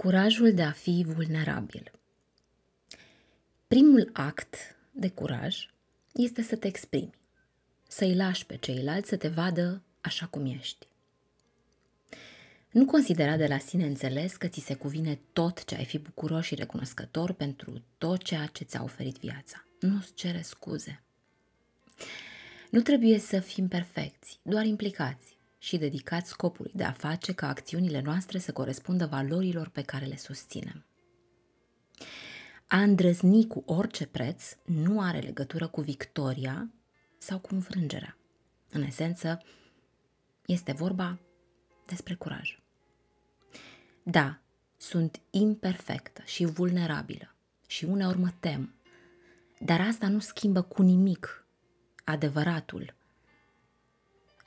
Curajul de a fi vulnerabil. Primul act de curaj este să te exprimi, să-i lași pe ceilalți să te vadă așa cum ești. Nu considera de la sine înțeles că ți se cuvine tot ce ai fi bucuros și recunoscător pentru tot ceea ce ți-a oferit viața. Nu-ți cere scuze. Nu trebuie să fim perfecți, doar implicați și dedicați scopului de a face ca acțiunile noastre să corespundă valorilor pe care le susținem. A îndrăzni cu orice preț nu are legătură cu victoria sau cu înfrângerea. În esență, este vorba despre curaj. Da, sunt imperfectă și vulnerabilă și uneori mă tem, dar asta nu schimbă cu nimic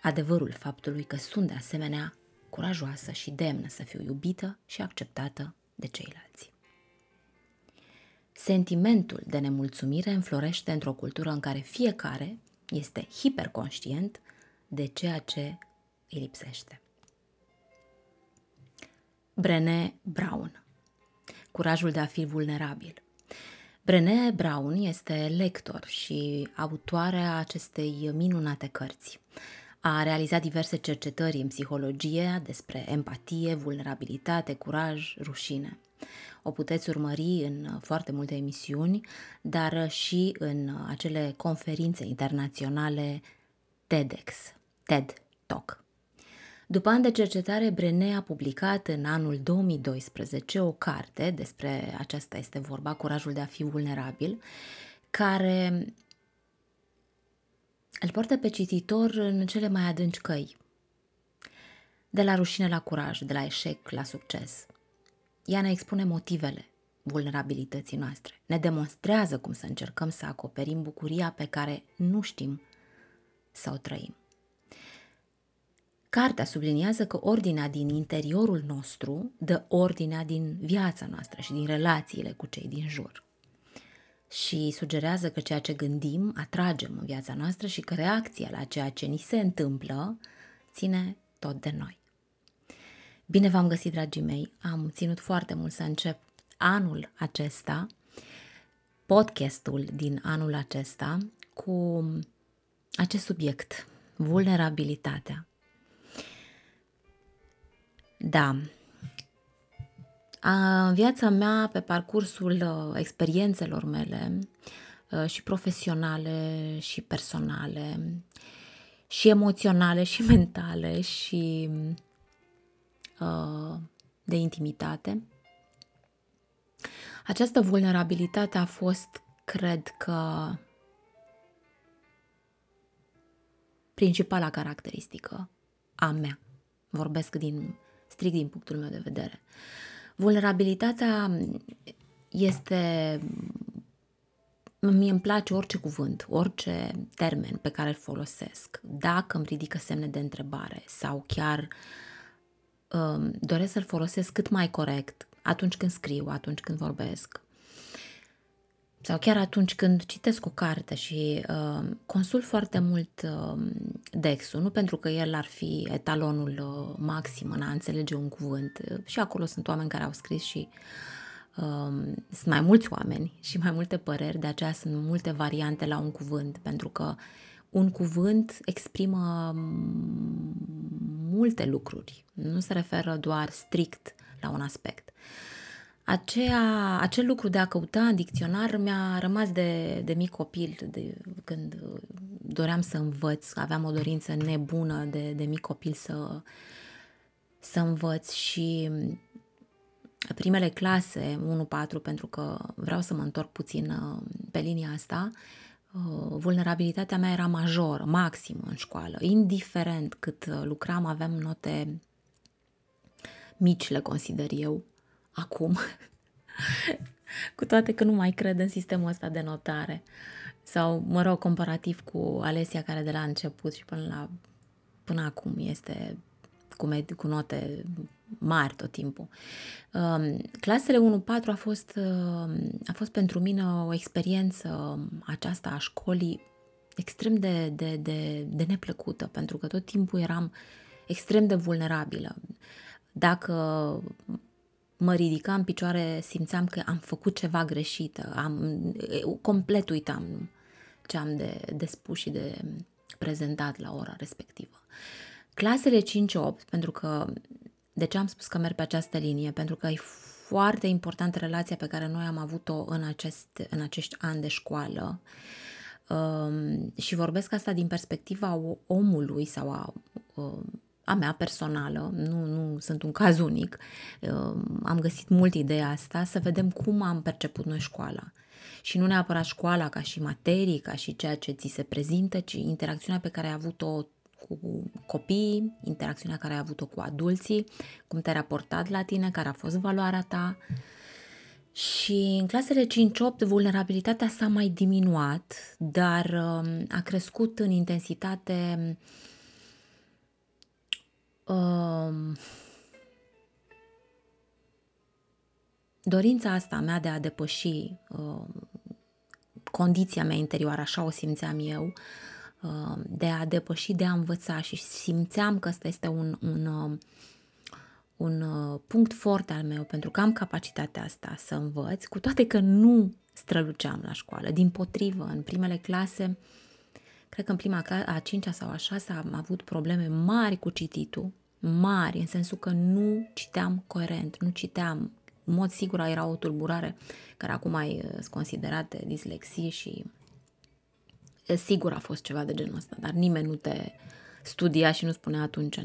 adevărul faptului că sunt de asemenea curajoasă și demnă să fiu iubită și acceptată de ceilalți. Sentimentul de nemulțumire înflorește într-o cultură în care fiecare este hiperconștient de ceea ce îi lipsește. Brené Brown. Curajul de a fi vulnerabil. Brené Brown este lector și autoarea acestei minunate cărți. A realizat diverse cercetări în psihologie despre empatie, vulnerabilitate, curaj, rușine. O puteți urmări în foarte multe emisiuni, dar și în acele conferințe internaționale TEDx, TED Talk. După ani de cercetare, Brené a publicat în anul 2012 o carte, despre aceasta este vorba, Curajul de a fi vulnerabil, care îl poartă pe cititor în cele mai adânci căi. De la rușine la curaj, de la eșec la succes. Ea ne expune motivele vulnerabilității noastre. Ne demonstrează cum să încercăm să acoperim bucuria pe care nu știm să o trăim. Cartea subliniază că ordinea din interiorul nostru dă ordinea din viața noastră și din relațiile cu cei din jur. Și sugerează că ceea ce gândim atragem în viața noastră și că reacția la ceea ce ni se întâmplă ține tot de noi. Bine v-am găsit, dragii mei! Am ținut foarte mult să încep anul acesta, podcastul din anul acesta, cu acest subiect, vulnerabilitatea. Da, în viața mea, pe parcursul experiențelor mele și profesionale și personale și emoționale și mentale și de intimitate, această vulnerabilitate a fost, cred că, principala caracteristică a mea. Vorbesc strict din punctul meu de vedere. Vulnerabilitatea este... Mie îmi place orice cuvânt, orice termen pe care îl folosesc, dacă îmi ridică semne de întrebare sau chiar doresc să-l folosesc cât mai corect atunci când scriu, atunci când vorbesc sau chiar atunci când citesc o carte și consult foarte mult DEX-ul, nu pentru că el ar fi etalonul maxim în a înțelege un cuvânt. Și acolo sunt oameni care au scris și sunt mai mulți oameni și mai multe păreri, de aceea sunt multe variante la un cuvânt, pentru că un cuvânt exprimă multe lucruri, nu se referă doar strict la un aspect. Acel lucru de a căuta în dicționar mi-a rămas de mic copil, când doream să învăț, aveam o dorință nebună de mic copil să învăț și primele clase, 1-4, pentru că vreau să mă întorc puțin pe linia asta, vulnerabilitatea mea era majoră, maximă în școală, indiferent cât lucram, aveam note mici, le consider eu, acum, cu toate că nu mai cred în sistemul ăsta de notare. Sau, mă rog, comparativ cu Alesia, care de la început și până acum este cu note mari tot timpul. Clasele 1-4 a fost pentru mine o experiență aceasta a școlii extrem de neplăcută, pentru că tot timpul eram extrem de vulnerabilă. Dacă mă ridicam în picioare, simțeam că am făcut ceva greșit, complet uitam ce am de spus și de prezentat la ora respectivă. Clasele 5-8, pentru că, de ce am spus că merg pe această linie? Pentru că e foarte importantă relația pe care noi am avut-o în acești ani de școală. Și vorbesc asta din perspectiva omului sau a mea personală, nu sunt un caz unic, am găsit mult ideea asta, să vedem cum am perceput noi școala. Și nu neapărat școala ca și materii, ca și ceea ce ți se prezintă, ci interacțiunea pe care ai avut-o cu copiii, interacțiunea care ai avut-o cu adulții, cum te-ai raportat la tine, care a fost valoarea ta. Și în clasele 5-8 vulnerabilitatea s-a mai diminuat, dar a crescut în intensitate dorința asta mea de a depăși condiția mea interioară, așa o simțeam eu, de a depăși, de a învăța, și simțeam că ăsta este un punct fort al meu, pentru că am capacitatea asta să învăț, cu toate că nu străluceam la școală. Dimpotrivă, în primele clase, cred că în prima a 5-a sau a 6-a am avut probleme mari cu cititul, mari, în sensul că nu citeam coerent, nu citeam, în mod sigur era o tulburare, care acum mai sunt considerate dislexii și sigur a fost ceva de genul ăsta, dar nimeni nu te studia și nu spunea atunci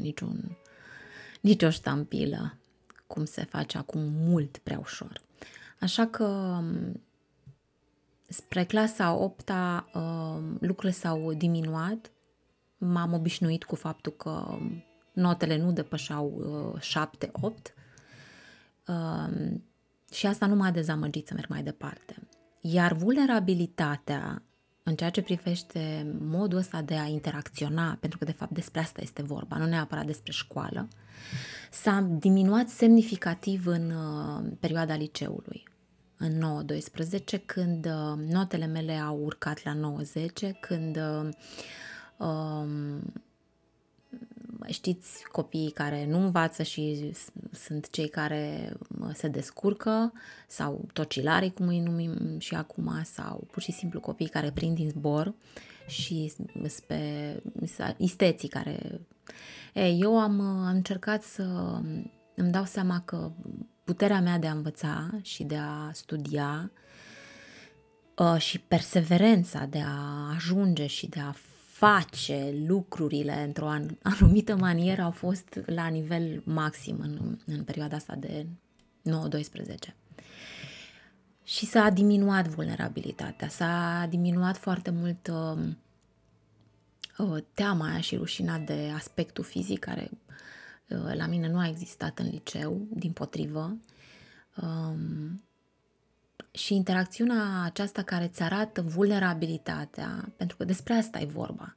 nicio ștampilă, cum se face acum mult prea ușor. Așa că spre clasa 8-a lucrurile s-au diminuat, m-am obișnuit cu faptul că notele nu depășeau 7-8 și asta nu m-a dezamăgit să merg mai departe. Iar vulnerabilitatea, în ceea ce privește modul ăsta de a interacționa, pentru că de fapt despre asta este vorba, nu neapărat despre școală, s-a diminuat semnificativ în perioada liceului, în 9-12, când notele mele au urcat la 9-10, când, știți, copiii care nu învață și sunt cei care se descurcă, sau tocilarii, cum îi numim și acum, sau pur și simplu copiii care prind din zbor și isteții care... eu am încercat să îmi dau seama că puterea mea de a învăța și de a studia și perseverența de a ajunge și de a face lucrurile într-o anumită manieră au fost la nivel maxim în perioada asta de 9-12. Și s-a diminuat vulnerabilitatea, s-a diminuat foarte mult teama aia și rușina de aspectul fizic, care la mine nu a existat în liceu, dimpotrivă. Și interacțiunea aceasta care îți arată vulnerabilitatea, pentru că despre asta e vorba.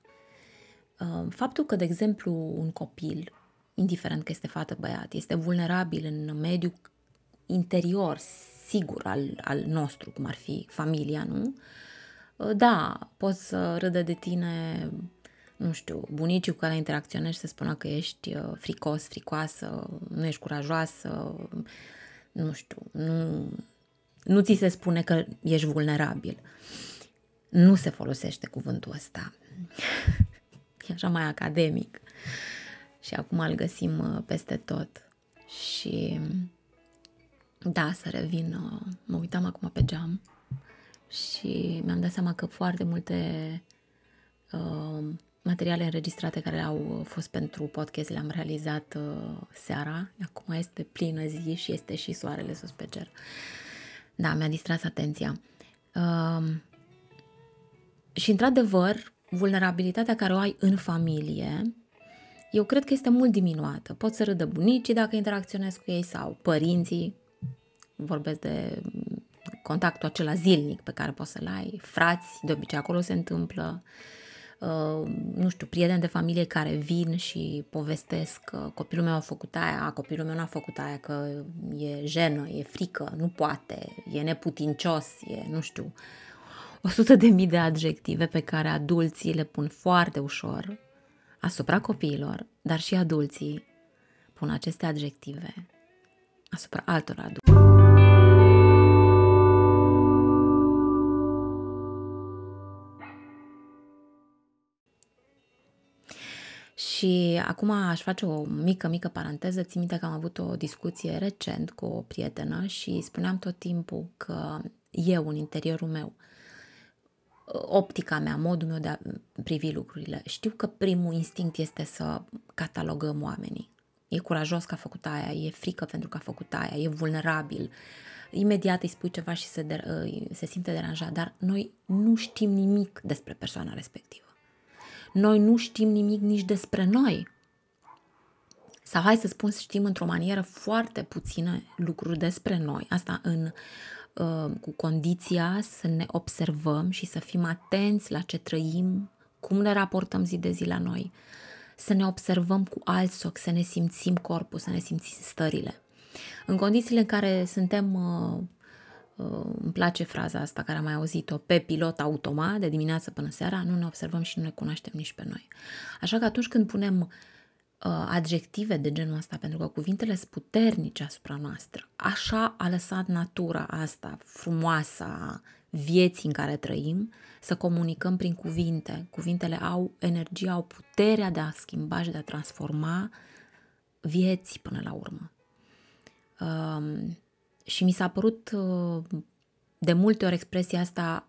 Faptul că, de exemplu, un copil, indiferent că este fată, băiat, este vulnerabil în mediul interior, sigur, al nostru, cum ar fi familia, nu? Da, poți să râdă de tine, nu știu, bunicii cu care interacționezi și să spună că ești fricos, fricoasă, nu ești curajoasă, nu știu, nu ți se spune că ești vulnerabil. Nu se folosește cuvântul ăsta. E așa mai academic. Și acum îl găsim peste tot. Și da, să revin, mă uitam acum pe geam și mi-am dat seama că foarte multe materiale înregistrate care au fost pentru podcast le-am realizat seara. Acum este plină zi și este și soarele sus pe cer. Da, mi-a distras atenția. Și într-adevăr, vulnerabilitatea care o ai în familie, eu cred că este mult diminuată. Poți să râdă bunicii dacă interacționezi cu ei, sau părinții, vorbesc de contactul acela zilnic pe care poți să-l ai, frați, de obicei acolo se întâmplă, nu știu, prieteni de familie care vin și povestesc că copilul meu a făcut aia, copilul meu n-a făcut aia, că e jenă, e frică, nu poate, e neputincios, e, nu știu, 100.000 de adjective pe care adulții le pun foarte ușor asupra copiilor, dar și adulții pun aceste adjective asupra altor adulți. Și acum aș face o mică paranteză. Țin minte că am avut o discuție recent cu o prietenă și spuneam tot timpul că eu, în interiorul meu, optica mea, modul meu de a privi lucrurile, știu că primul instinct este să catalogăm oamenii. E curajos că a făcut aia, e frică pentru că a făcut aia, e vulnerabil. Imediat îi spui ceva și se simte deranjat, dar noi nu știm nimic despre persoana respectivă. Noi nu știm nimic nici despre noi. Sau hai să spun, știm într-o manieră foarte puțină lucruri despre noi. Asta cu condiția să ne observăm și să fim atenți la ce trăim, cum ne raportăm zi de zi la noi, să ne observăm cu alți ochi, să ne simțim corpul, să ne simțim stările. În condițiile în care suntem, îmi place fraza asta care am mai auzit-o, pe pilot automat, de dimineață până seara, nu ne observăm și nu ne cunoaștem nici pe noi. Așa că atunci când punem adjective de genul ăsta, pentru că cuvintele sunt puternice asupra noastră, așa a lăsat natura asta frumoasă a vieții în care trăim, să comunicăm prin cuvinte. Cuvintele au energia, au puterea de a schimba și de a transforma vieții până la urmă. Și mi s-a părut de multe ori expresia asta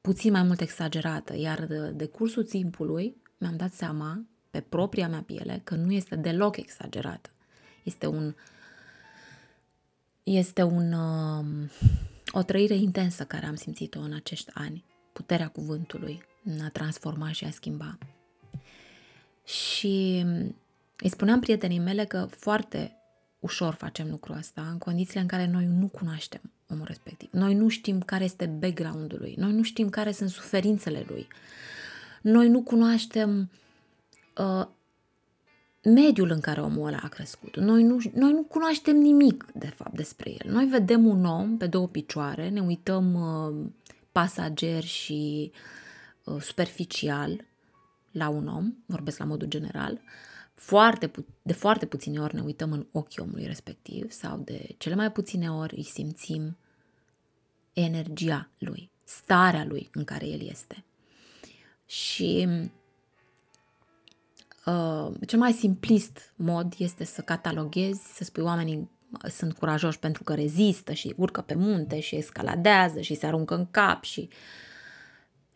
puțin mai mult exagerată, iar de cursul timpului mi-am dat seama, pe propria mea piele, că nu este deloc exagerată. Este o trăire intensă care am simțit-o în acești ani. Puterea cuvântului în a transforma și a schimba. Și îi spuneam prietenii mele că foarte ușor facem lucrul ăsta în condițiile în care noi nu cunoaștem omul respectiv. Noi nu știm care este background-ul lui. Noi nu știm care sunt suferințele lui. Noi nu cunoaștem mediul în care omul ăla a crescut. Noi nu cunoaștem nimic, de fapt, despre el. Noi vedem un om pe două picioare, ne uităm pasager și superficial la un om, vorbesc la modul general, de foarte puține ori ne uităm în ochii omului respectiv sau de cele mai puține ori îi simțim energia lui, starea lui în care el este. Și cel mai simplist mod este să cataloghezi, să spui oamenii sunt curajoși pentru că rezistă și urcă pe munte și escaladează și se aruncă în cap și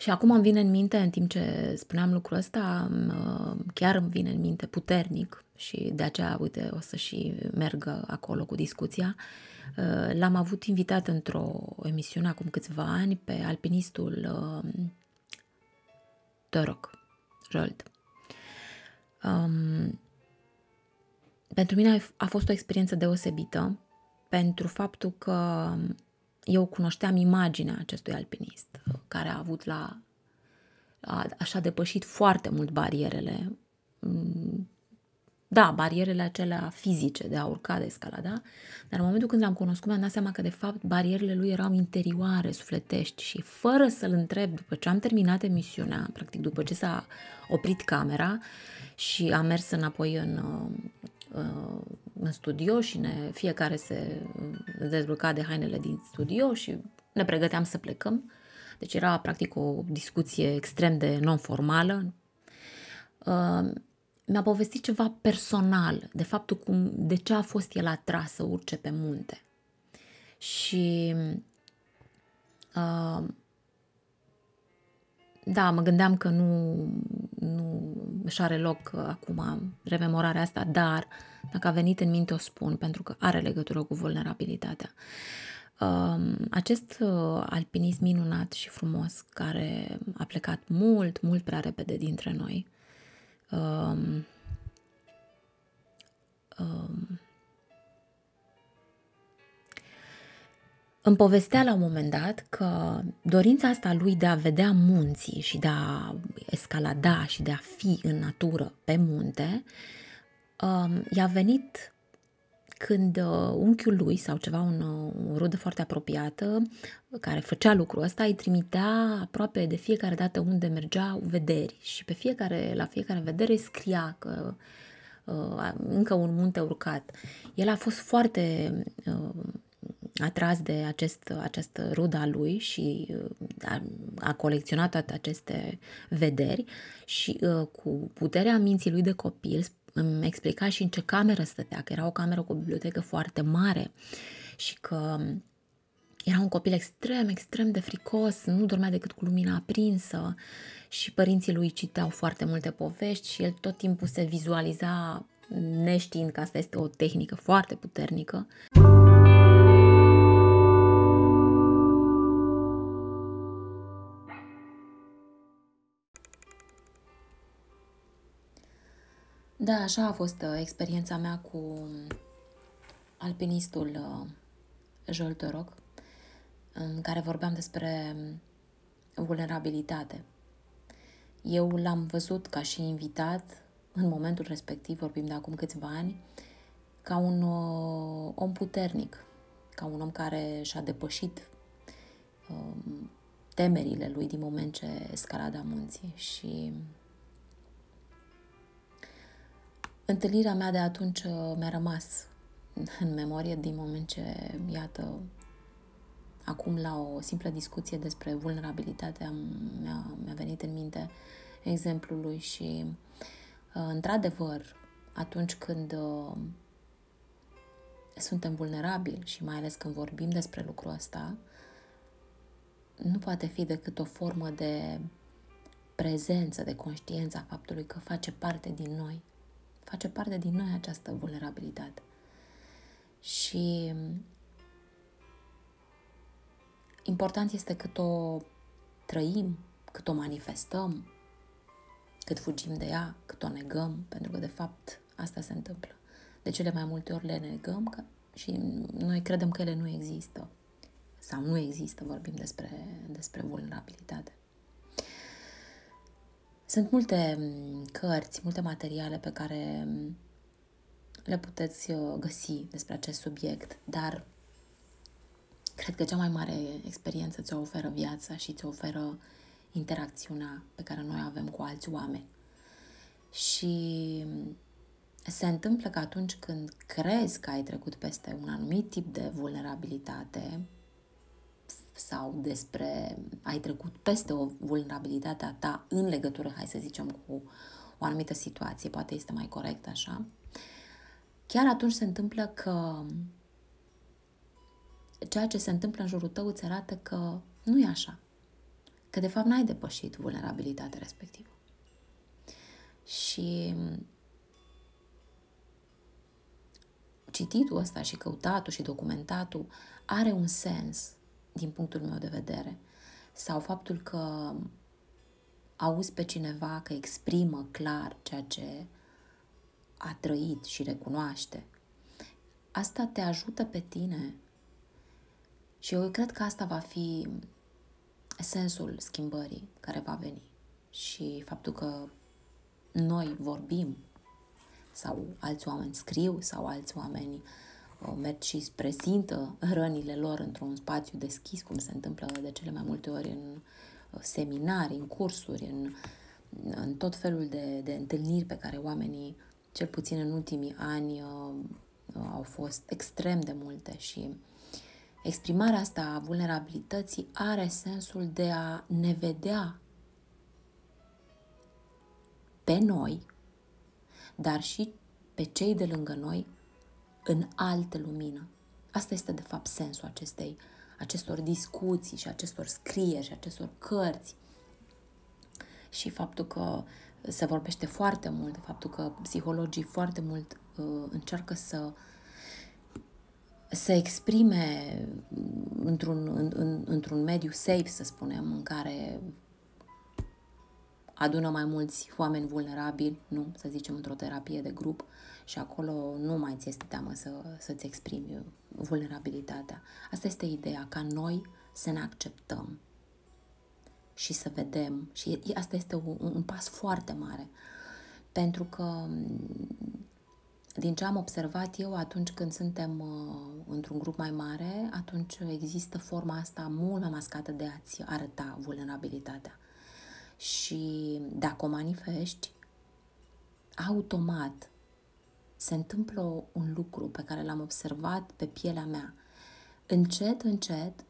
acum îmi vine în minte, în timp ce spuneam lucrul ăsta, chiar îmi vine în minte puternic și de aceea, uite, o să și merg acolo cu discuția. L-am avut invitat într-o emisiune acum câțiva ani pe alpinistul Torok, Zsolt. Pentru mine a fost o experiență deosebită pentru faptul că eu cunoșteam imaginea acestui alpinist care a avut și-a depășit foarte mult barierele, barierele acelea fizice de a urca, de escalada, dar în momentul când l-am cunoscut mi-am dat seama că de fapt barierele lui erau interioare, sufletești și fără să-l întreb, după ce am terminat emisiunea, practic după ce s-a oprit camera și am mers înapoi în studio și fiecare se dezbrăca de hainele din studio și ne pregăteam să plecăm, deci era practic o discuție extrem de non-formală, mi-a povestit ceva personal, de faptul de ce a fost el atras să urce pe munte. Și mă gândeam că nu își are loc acum rememorarea asta, dar dacă a venit în minte o spun, pentru că are legătură cu vulnerabilitatea. Acest alpinist minunat și frumos, care a plecat mult prea repede dintre noi, Îmi povestea la un moment dat că dorința asta lui de a vedea munții și de a escalada și de a fi în natură pe munte i-a venit când unchiul lui sau ceva, o rudă foarte apropiată care făcea lucrul ăsta, îi trimitea aproape de fiecare dată unde mergea vederi și la fiecare vedere scria că încă un munte urcat. El a fost foarte atras de această ruda lui și a colecționat toate aceste vederi și cu puterea minții lui de copil îmi explica și în ce cameră stătea, că era o cameră cu o bibliotecă foarte mare și că era un copil extrem, extrem de fricos, nu dormea decât cu lumina aprinsă și părinții lui citeau foarte multe povești și el tot timpul se vizualiza neștiind că asta este o tehnică foarte puternică. Da, așa a fost experiența mea cu alpinistul Zsolt Torok, în care vorbeam despre vulnerabilitate. Eu l-am văzut ca și invitat, în momentul respectiv, vorbim de acum câțiva ani, ca un om puternic, ca un om care și-a depășit temerile lui din moment ce escalada munții și... Întâlnirea mea de atunci mi-a rămas în memorie din moment ce, iată, acum la o simplă discuție despre vulnerabilitate mi-a venit în minte exemplul lui și, într-adevăr, atunci când suntem vulnerabili și mai ales când vorbim despre lucrul ăsta, nu poate fi decât o formă de prezență, de conștiență a faptului că face parte din noi. Face parte din noi această vulnerabilitate. Și important este cât o trăim, cât o manifestăm, cât fugim de ea, cât o negăm, pentru că, de fapt, asta se întâmplă. De cele mai multe ori le negăm și noi credem că ele nu există. Sau nu există, vorbim despre vulnerabilitate. Sunt multe cărți, multe materiale pe care le puteți găsi despre acest subiect, dar cred că cea mai mare experiență ți-o oferă viața și ți-o oferă interacțiunea pe care noi o avem cu alți oameni. Și se întâmplă că atunci când crezi că ai trecut peste un anumit tip de vulnerabilitate sau ai trecut peste o vulnerabilitate a ta în legătură, hai să zicem, cu o anumită situație, poate este mai corect așa, chiar atunci se întâmplă că ceea ce se întâmplă în jurul tău îți arată că nu e așa, că de fapt n-ai depășit vulnerabilitatea respectivă. Și cititul ăsta și căutatul și documentatul are un sens din punctul meu de vedere, sau faptul că auzi pe cineva că exprimă clar ceea ce a trăit și recunoaște, asta te ajută pe tine și eu cred că asta va fi sensul schimbării care va veni și faptul că noi vorbim sau alți oameni scriu sau alți oameni merg și îți prezintă rănile lor într-un spațiu deschis, cum se întâmplă de cele mai multe ori în seminarii, în cursuri, în tot felul de întâlniri pe care oamenii, cel puțin în ultimii ani, au fost extrem de multe și exprimarea asta a vulnerabilității are sensul de a ne vedea pe noi, dar și pe cei de lângă noi, în altă lumină. Asta este, de fapt, sensul acestor discuții și acestor scrieri și acestor cărți. Și faptul că se vorbește foarte mult, faptul că psihologii foarte mult încearcă să exprime într-un mediu safe, să spunem, în care adună mai mulți oameni vulnerabili, nu, să zicem, într-o terapie de grup și acolo nu mai ți este teamă să-ți exprimi vulnerabilitatea. Asta este ideea, ca noi să ne acceptăm și să vedem. Și asta este un pas foarte mare. Pentru că, din ce am observat eu, atunci când suntem într-un grup mai mare, atunci există forma asta mult mai mascată de a-ți arăta vulnerabilitatea. Și dacă o manifesti, automat se întâmplă un lucru pe care l-am observat pe pielea mea. Încet, încet,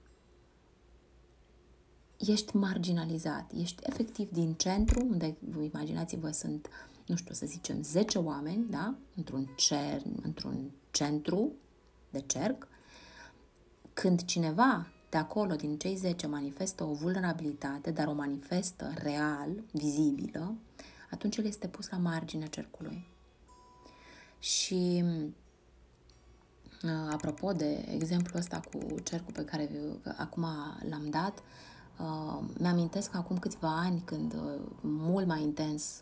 ești marginalizat, ești efectiv din centru, unde, imaginați-vă, sunt, nu știu, să zicem, 10 oameni, da? Într-un centru de cerc. Când cineva de acolo, din cei 10, manifestă o vulnerabilitate, dar o manifestă real, vizibilă, atunci el este pus la marginea cercului. Și apropo de exemplul ăsta cu cercul pe care acum l-am dat, mi-amintesc că acum câțiva ani, când mult mai intens,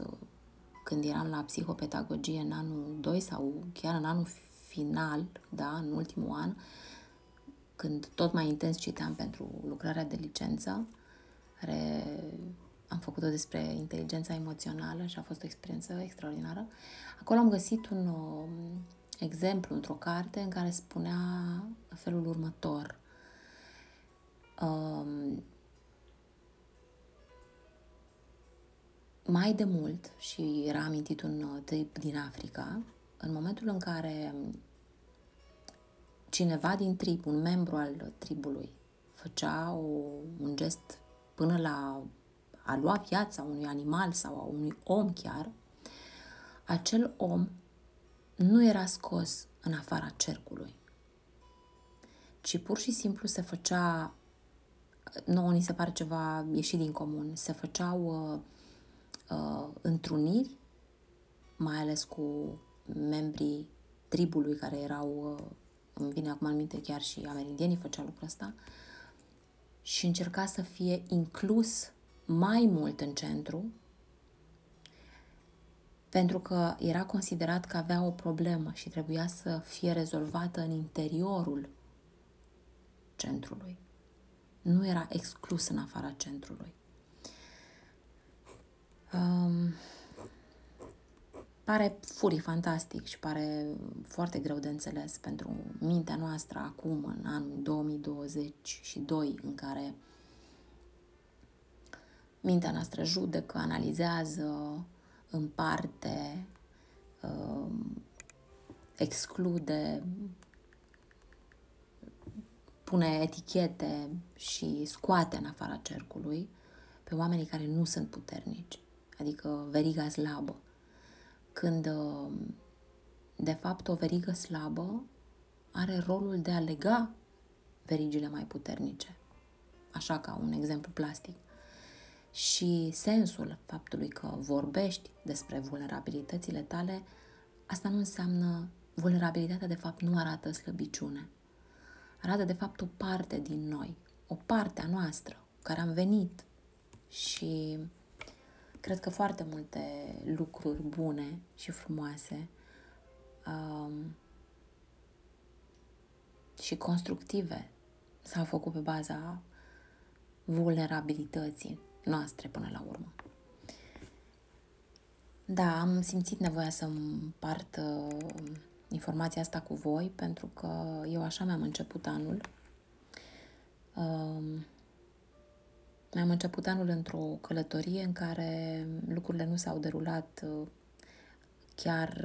când eram la psihopedagogie în anul 2 sau chiar în anul final, da, în ultimul an, când tot mai intens citeam pentru lucrarea de licență, am făcut-o despre inteligența emoțională și a fost o experiență extraordinară. Acolo am găsit un exemplu într-o carte în care spunea felul următor. Mai de mult, și era amintit un tip din Africa, în momentul în care cineva din trib, un membru al tribului, făcea un gest până la a lua viața unui animal sau a unui om chiar, acel om nu era scos în afara cercului, ci pur și simplu se făcea, nouă ni se pare ceva ieșit din comun, se făceau întruniri, mai ales cu membrii tribului care erau, îmi vine acum în minte, chiar și amerindienii făceau lucrul ăsta, și încerca să fie inclus mai mult în centru, pentru că era considerat că avea o problemă și trebuia să fie rezolvată în interiorul centrului. Nu era exclus în afara centrului. Pare furii fantastic și pare foarte greu de înțeles pentru mintea noastră acum, în anul 2022, în care mintea noastră judecă, analizează, împarte, exclude, pune etichete și scoate în afara cercului pe oamenii care nu sunt puternici, adică veriga slabă. Când, de fapt, o verigă slabă are rolul de a lega verigile mai puternice, așa ca un exemplu plastic. Și sensul faptului că vorbești despre vulnerabilitățile tale, asta nu înseamnă, vulnerabilitatea de fapt nu arată slăbiciune. Arată de fapt o parte din noi, o parte a noastră, care am venit. Și cred că foarte multe lucruri bune și frumoase și constructive s-au făcut pe baza vulnerabilității noastre până la urmă. Da, am simțit nevoia să împart informația asta cu voi, pentru că eu așa mi-am început anul. Mi-am început anul într-o călătorie în care lucrurile nu s-au derulat chiar,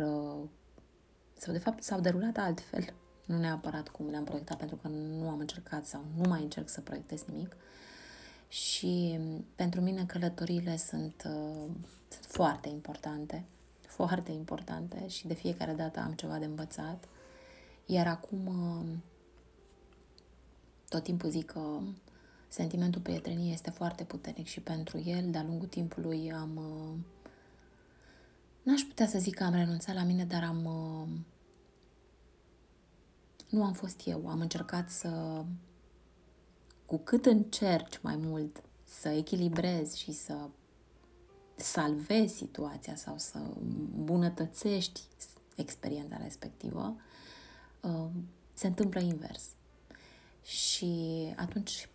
sau de fapt s-au derulat altfel, nu neapărat cum le-am proiectat, pentru că nu am încercat sau nu mai încerc să proiectez nimic. Și pentru mine călătoriile sunt foarte importante, foarte importante, și de fiecare dată am ceva de învățat. Iar acum tot timpul zic că sentimentul prieteniei este foarte puternic și pentru el, de-a lungul timpului, n-aș putea să zic că am renunțat la mine, dar nu am fost eu. Am încercat să, cu cât încerci mai mult să echilibrezi și să salvezi situația sau să îmbunătățești experiența respectivă, se întâmplă invers. Și atunci,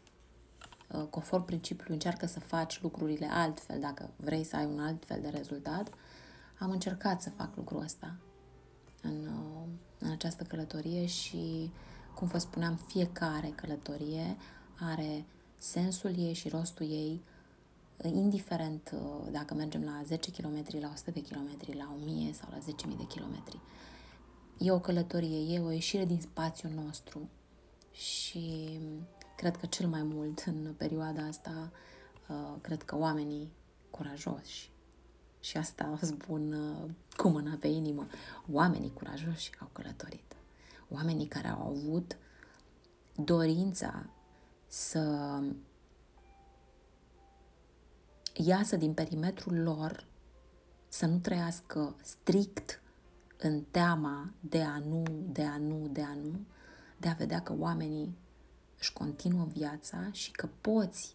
conform principiului, încearcă să faci lucrurile altfel, dacă vrei să ai un alt fel de rezultat. Am încercat să fac lucrul ăsta în această călătorie și, cum vă spuneam, fiecare călătorie are sensul ei și rostul ei, indiferent dacă mergem la 10 km, la 100 de km, la 1000 sau la 10.000 de km. E o călătorie, e o ieșire din spațiul nostru și cred că cel mai mult în perioada asta, cred că oamenii curajoși, și asta o spun cu mâna pe inimă, oamenii curajoși au călătorit. Oamenii care au avut dorința să iasă din perimetrul lor, să nu trăiască strict în teama de a nu, de a vedea că oamenii își continuă viața și că poți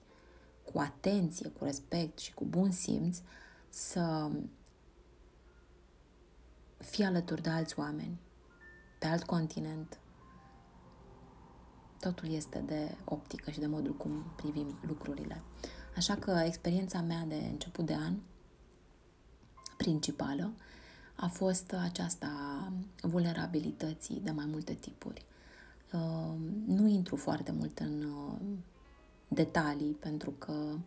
cu atenție, cu respect și cu bun simț să fii alături de alți oameni, pe alt continent. Totul este de optică și de modul cum privim lucrurile. Așa că experiența mea de început de an, principală, a fost aceasta a vulnerabilității de mai multe tipuri. Nu intru foarte mult în detalii, pentru că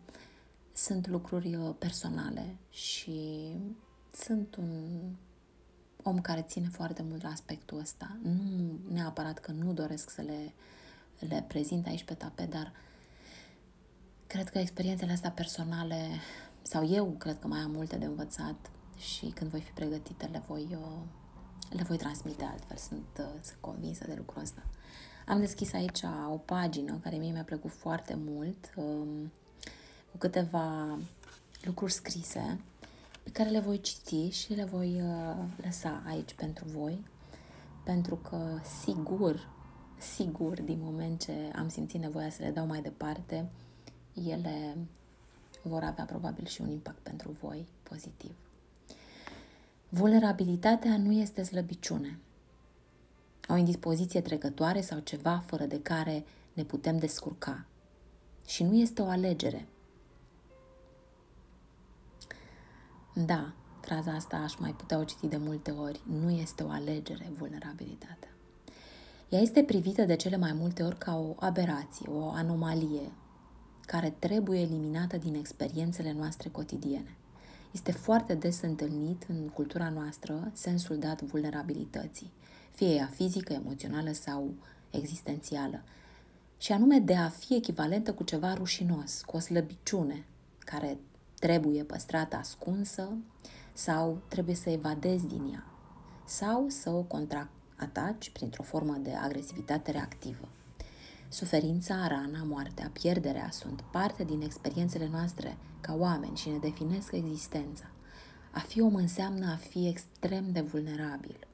sunt lucruri personale și sunt un om care ține foarte mult la aspectul ăsta. Nu neapărat că nu doresc să le prezint aici pe tapet, dar cred că experiențele astea personale, sau eu cred că mai am multe de învățat și când voi fi pregătită le voi transmite altfel. Sunt convinsă de lucrul ăsta. Am deschis aici o pagină care mie mi-a plăcut foarte mult, cu câteva lucruri scrise pe care le voi citi și le voi lăsa aici pentru voi, pentru că sigur, din moment ce am simțit nevoia să le dau mai departe, ele vor avea probabil și un impact pentru voi pozitiv. Vulnerabilitatea nu este slăbiciune, o indispoziție trecătoare sau ceva fără de care ne putem descurca, și nu este o alegere. Da, fraza asta aș mai putea o citi de multe ori. Nu este o alegere, vulnerabilitatea. Ea este privită de cele mai multe ori ca o aberație, o anomalie, care trebuie eliminată din experiențele noastre cotidiene. Este foarte des întâlnit în cultura noastră sensul dat vulnerabilității, fie ea fizică, emoțională sau existențială, și anume de a fi echivalentă cu ceva rușinos, cu o slăbiciune care trebuie păstrată ascunsă sau trebuie să evadezi din ea sau să o contraataci printr-o formă de agresivitate reactivă. Suferința, rana, moartea, pierderea sunt parte din experiențele noastre ca oameni și ne definesc existența. A fi om înseamnă a fi extrem de vulnerabil.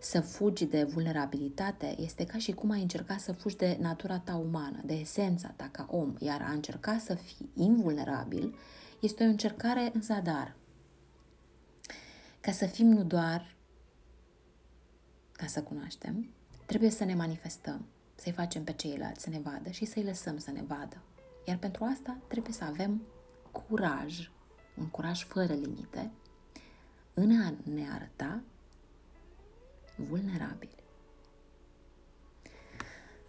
Să fugi de vulnerabilitate este ca și cum ai încerca să fugi de natura ta umană, de esența ta ca om, iar a încerca să fii invulnerabil este o încercare în zadar. Ca să fim, nu doar ca să cunoaștem, trebuie să ne manifestăm, să-i facem pe ceilalți să ne vadă și să-i lăsăm să ne vadă. Iar pentru asta trebuie să avem curaj, un curaj fără limite, în a ne arăta vulnerabili.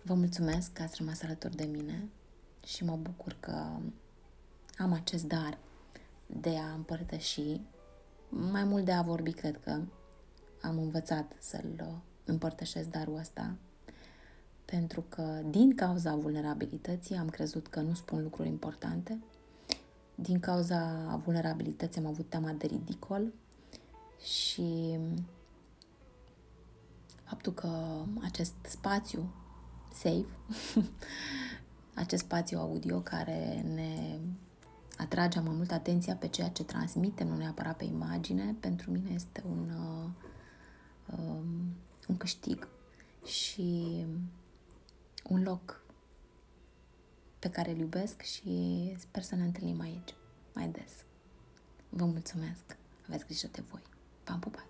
Vă mulțumesc că ați rămas alături de mine și mă bucur că am acest dar de a împărtăși, mai mult de a vorbi, cred că am învățat să-l împărtășesc darul ăsta, pentru că din cauza vulnerabilității am crezut că nu spun lucruri importante, din cauza vulnerabilității am avut teama de ridicol și faptul că acest spațiu safe, acest spațiu audio care ne atrage mai mult atenția pe ceea ce transmitem, nu neapărat pe imagine, pentru mine este un câștig și un loc pe care îl iubesc și sper să ne întâlnim aici mai des. Vă mulțumesc! Aveți grijă de voi! V-am pupat!